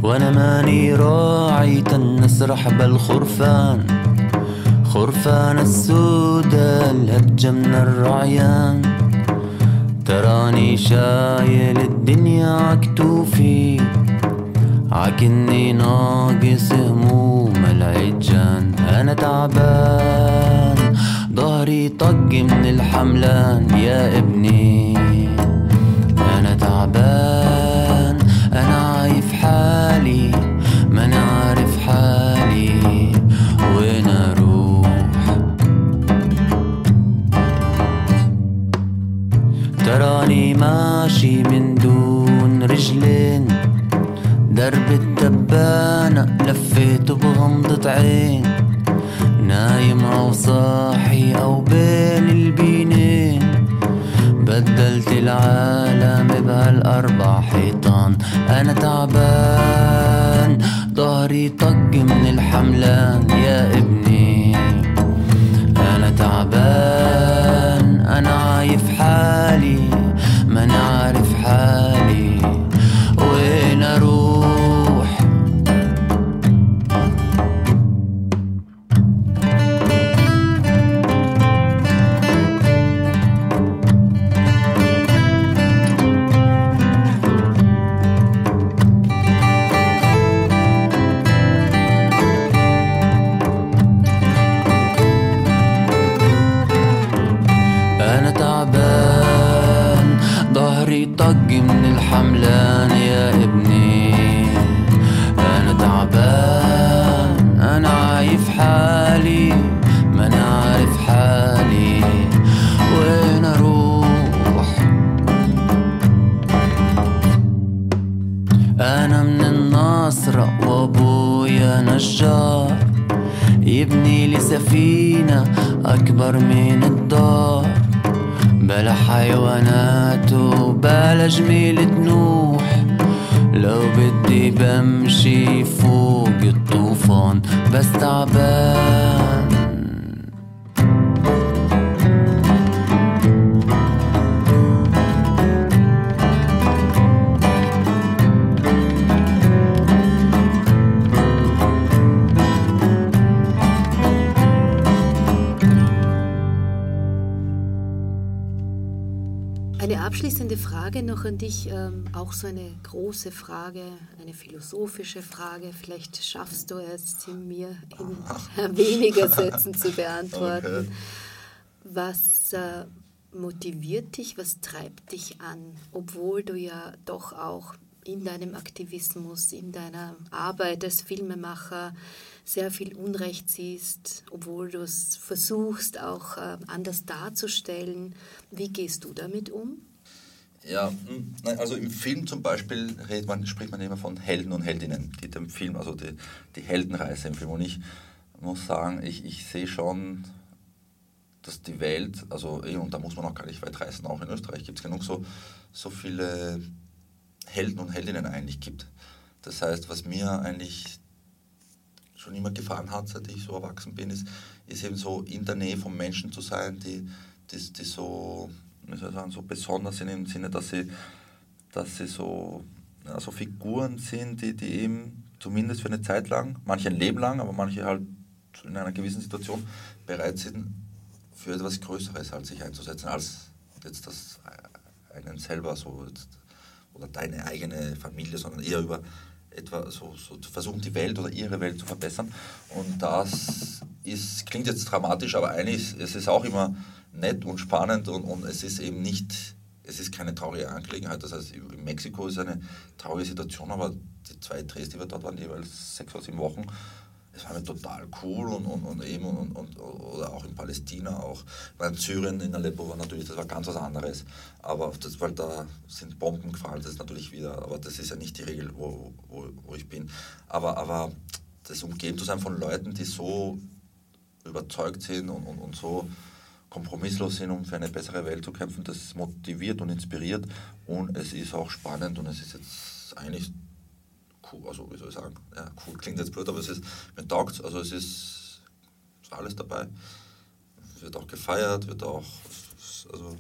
وانا ماني راعية النسر حبل خرفان خرفان السودة الهجة من الرعيان تراني شايل الدنيا عكتوفي عكني ناقص هموم العجان انا تعبان ضهري طق من الحملان يا ابني انا تعبان انا عايف حالي ما نعرف حالي وين اروح تراني ماشي من دون رجلين درب التبانة لفيت بغمضة عين نايم او صاحي او بين البينين بدلت العالم بهالأربع حيطان أنا تعبان ضهري طق من الحملان يا ابني أنا تعبان أنا عايف حالي ما نعرف حالي وين أروح طق من الحملان يا ابني أنا تعبان أنا عايف حالي ما نعرف حالي وين أروح أنا من الناصرة وأبويا نجار يبني لي سفينة أكبر من الدار بلا حيوانات وبلا جميلة نوح لو بدي بمشي فوق الطوفان بس تعبان Abschließende Frage noch an dich, auch so eine große Frage, eine philosophische Frage, vielleicht schaffst du es, sie mir in weniger Sätzen zu beantworten. Okay. Was motiviert dich, was treibt dich an, obwohl du ja doch auch in deinem Aktivismus, in deiner Arbeit als Filmemacher sehr viel Unrecht siehst, obwohl du es versuchst, auch anders darzustellen. Wie gehst du damit um? Ja, also im Film zum Beispiel spricht man immer von Helden und Heldinnen, die dem Film, also die Heldenreise im Film. Und ich muss sagen, ich sehe schon dass die Welt, also und da muss man auch gar nicht weit reißen, auch in Österreich gibt es genug so viele Helden und Heldinnen eigentlich gibt. Das heißt, was mir eigentlich schon immer gefallen hat, seit ich so erwachsen bin, ist eben so in der Nähe von Menschen zu sein, die so, wie soll ich sagen, so besonders sind im Sinne, dass sie so, also Figuren sind, die eben zumindest für eine Zeit lang, manche ein Leben lang, aber manche halt in einer gewissen Situation bereit sind, für etwas Größeres halt sich einzusetzen, als jetzt das einen selber so jetzt, oder deine eigene Familie, sondern eher über etwa so zu versuchen, die Welt oder ihre Welt zu verbessern. Und das klingt jetzt dramatisch, aber eigentlich es ist auch immer nett und spannend und es ist eben nicht, es ist keine traurige Angelegenheit. Das heißt, in Mexiko ist eine traurige Situation, aber die 2 Drehs, die wir dort waren, jeweils 6 oder 7 Wochen, es war mir total cool und eben oder auch in Palästina, auch in Syrien, in Aleppo war natürlich, das war ganz was anderes, aber das, weil da sind Bomben gefallen, das ist natürlich wieder, aber das ist ja nicht die Regel, wo ich bin, aber das umgeben zu sein von Leuten, die so überzeugt sind und so kompromisslos sind, um für eine bessere Welt zu kämpfen, das motiviert und inspiriert und es ist auch spannend und es ist jetzt eigentlich cool, also wie soll ich sagen, ja, cool klingt jetzt blöd, aber es ist, mir taugt es, also es ist alles dabei, wird auch gefeiert, wird auch, also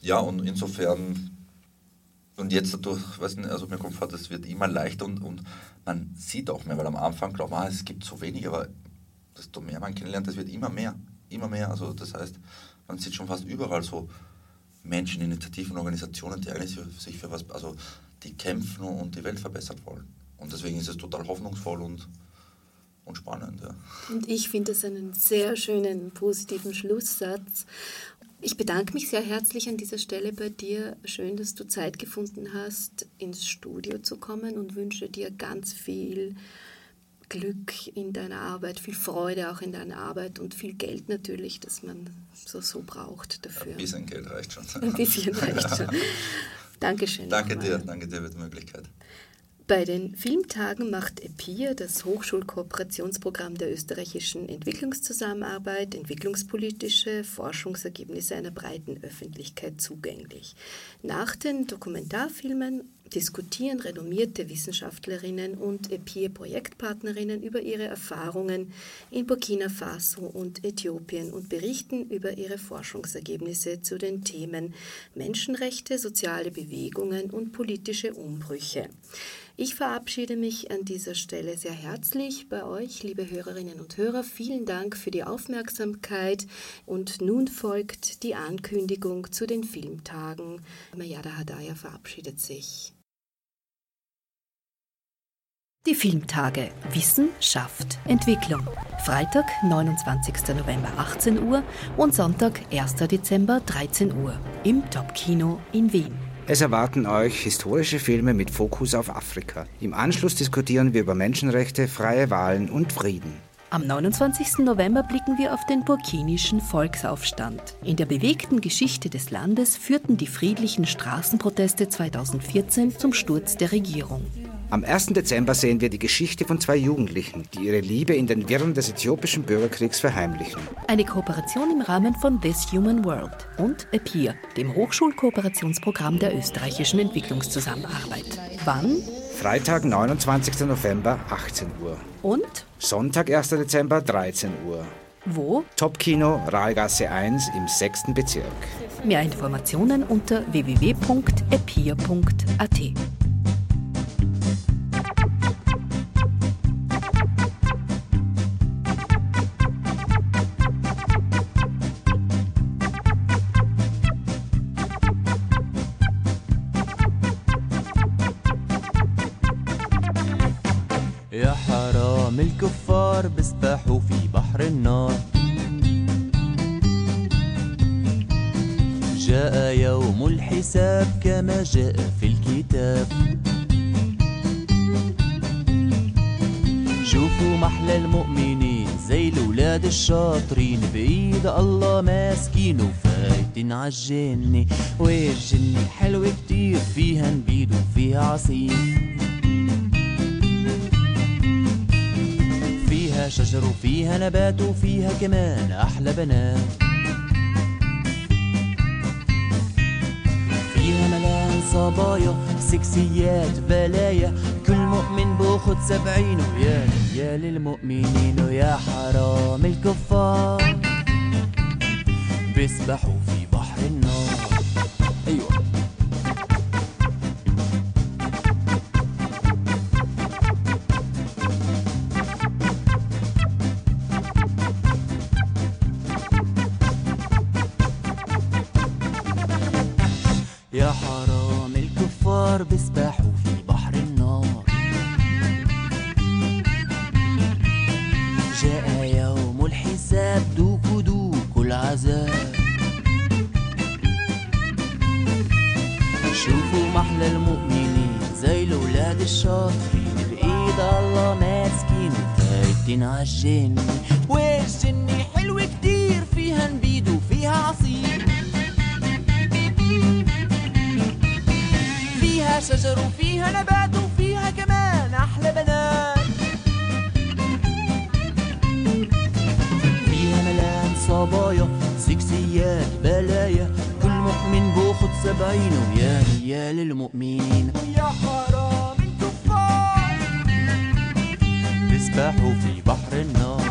ja, und insofern, und jetzt dadurch, weiß nicht, also mir kommt vor, das wird immer leichter und man sieht auch mehr, weil am Anfang glaubt man, es gibt so wenig, aber desto mehr man kennenlernt, das wird immer mehr, also das heißt, man sieht schon fast überall so Menschen, Initiativen, Organisationen, die eigentlich sich für was, also die kämpfen und die Welt verbessern wollen. Und deswegen ist es total hoffnungsvoll und spannend. Ja. Und ich finde es einen sehr schönen, positiven Schlusssatz. Ich bedanke mich sehr herzlich an dieser Stelle bei dir. Schön, dass du Zeit gefunden hast, ins Studio zu kommen und wünsche dir ganz viel Glück in deiner Arbeit, viel Freude auch in deiner Arbeit und viel Geld natürlich, dass man so braucht dafür. Ein bisschen Geld reicht schon. Ein bisschen reicht schon. Dankeschön. Danke dir für die Möglichkeit. Bei den Filmtagen macht EPIR, das Hochschulkooperationsprogramm der österreichischen Entwicklungszusammenarbeit, entwicklungspolitische Forschungsergebnisse einer breiten Öffentlichkeit zugänglich. Nach den Dokumentarfilmen diskutieren renommierte Wissenschaftlerinnen und EPIR-Projektpartnerinnen über ihre Erfahrungen in Burkina Faso und Äthiopien und berichten über ihre Forschungsergebnisse zu den Themen Menschenrechte, soziale Bewegungen und politische Umbrüche. Ich verabschiede mich an dieser Stelle sehr herzlich bei euch, liebe Hörerinnen und Hörer. Vielen Dank für die Aufmerksamkeit und nun folgt die Ankündigung zu den Filmtagen. Mayada Adaya verabschiedet sich. Die Filmtage Wissen schafft Entwicklung. Freitag, 29. November, 18 Uhr und Sonntag, 1. Dezember, 13 Uhr im Topkino in Wien. Es erwarten euch historische Filme mit Fokus auf Afrika. Im Anschluss diskutieren wir über Menschenrechte, freie Wahlen und Frieden. Am 29. November blicken wir auf den burkinischen Volksaufstand. In der bewegten Geschichte des Landes führten die friedlichen Straßenproteste 2014 zum Sturz der Regierung. Am 1. Dezember sehen wir die Geschichte von 2 Jugendlichen, die ihre Liebe in den Wirren des äthiopischen Bürgerkriegs verheimlichen. Eine Kooperation im Rahmen von This Human World und EPIR, dem Hochschulkooperationsprogramm der österreichischen Entwicklungszusammenarbeit. Wann? Freitag, 29. November, 18 Uhr. Und? Sonntag, 1. Dezember, 13 Uhr. Wo? Topkino, Rahlgasse 1 im 6. Bezirk. Mehr Informationen unter www.epir.at. الكفار بيسبحوا في بحر النار جاء يوم الحساب كما جاء في الكتاب شوفوا محلى المؤمنين زي الولاد الشاطرين بإيد الله ماسكين وفايتين عالجنة والجنة حلوة كتير فيها نبيد وفيها عصير شجر وفيها نبات وفيها كمان أحلى بنات ينالان صبايا سكسيات بلايا كل مؤمن بأخد سبعينه يا للمؤمنين ويا حرام الكفار بيسبحوا في بحر النار أيوة يا حرام الكفار بيسبحوا في بحر النار جاء يوم الحساب دوكو دوكو العذاب شوفوا محلى المؤمنين زي الولاد الشاطرين بإيد الله ماسكين فايتين عالجن والجن حلو كتير فيها نبيد وفيها عصير فيها شجر وفيها نبات وفيها كمان أحلى بنات فيها ملان صبايا سكسيات بلايا كل مؤمن بأخد سبعين ويا ريال المؤمنين يا حرام الكفار بيسبحوا في بحر النار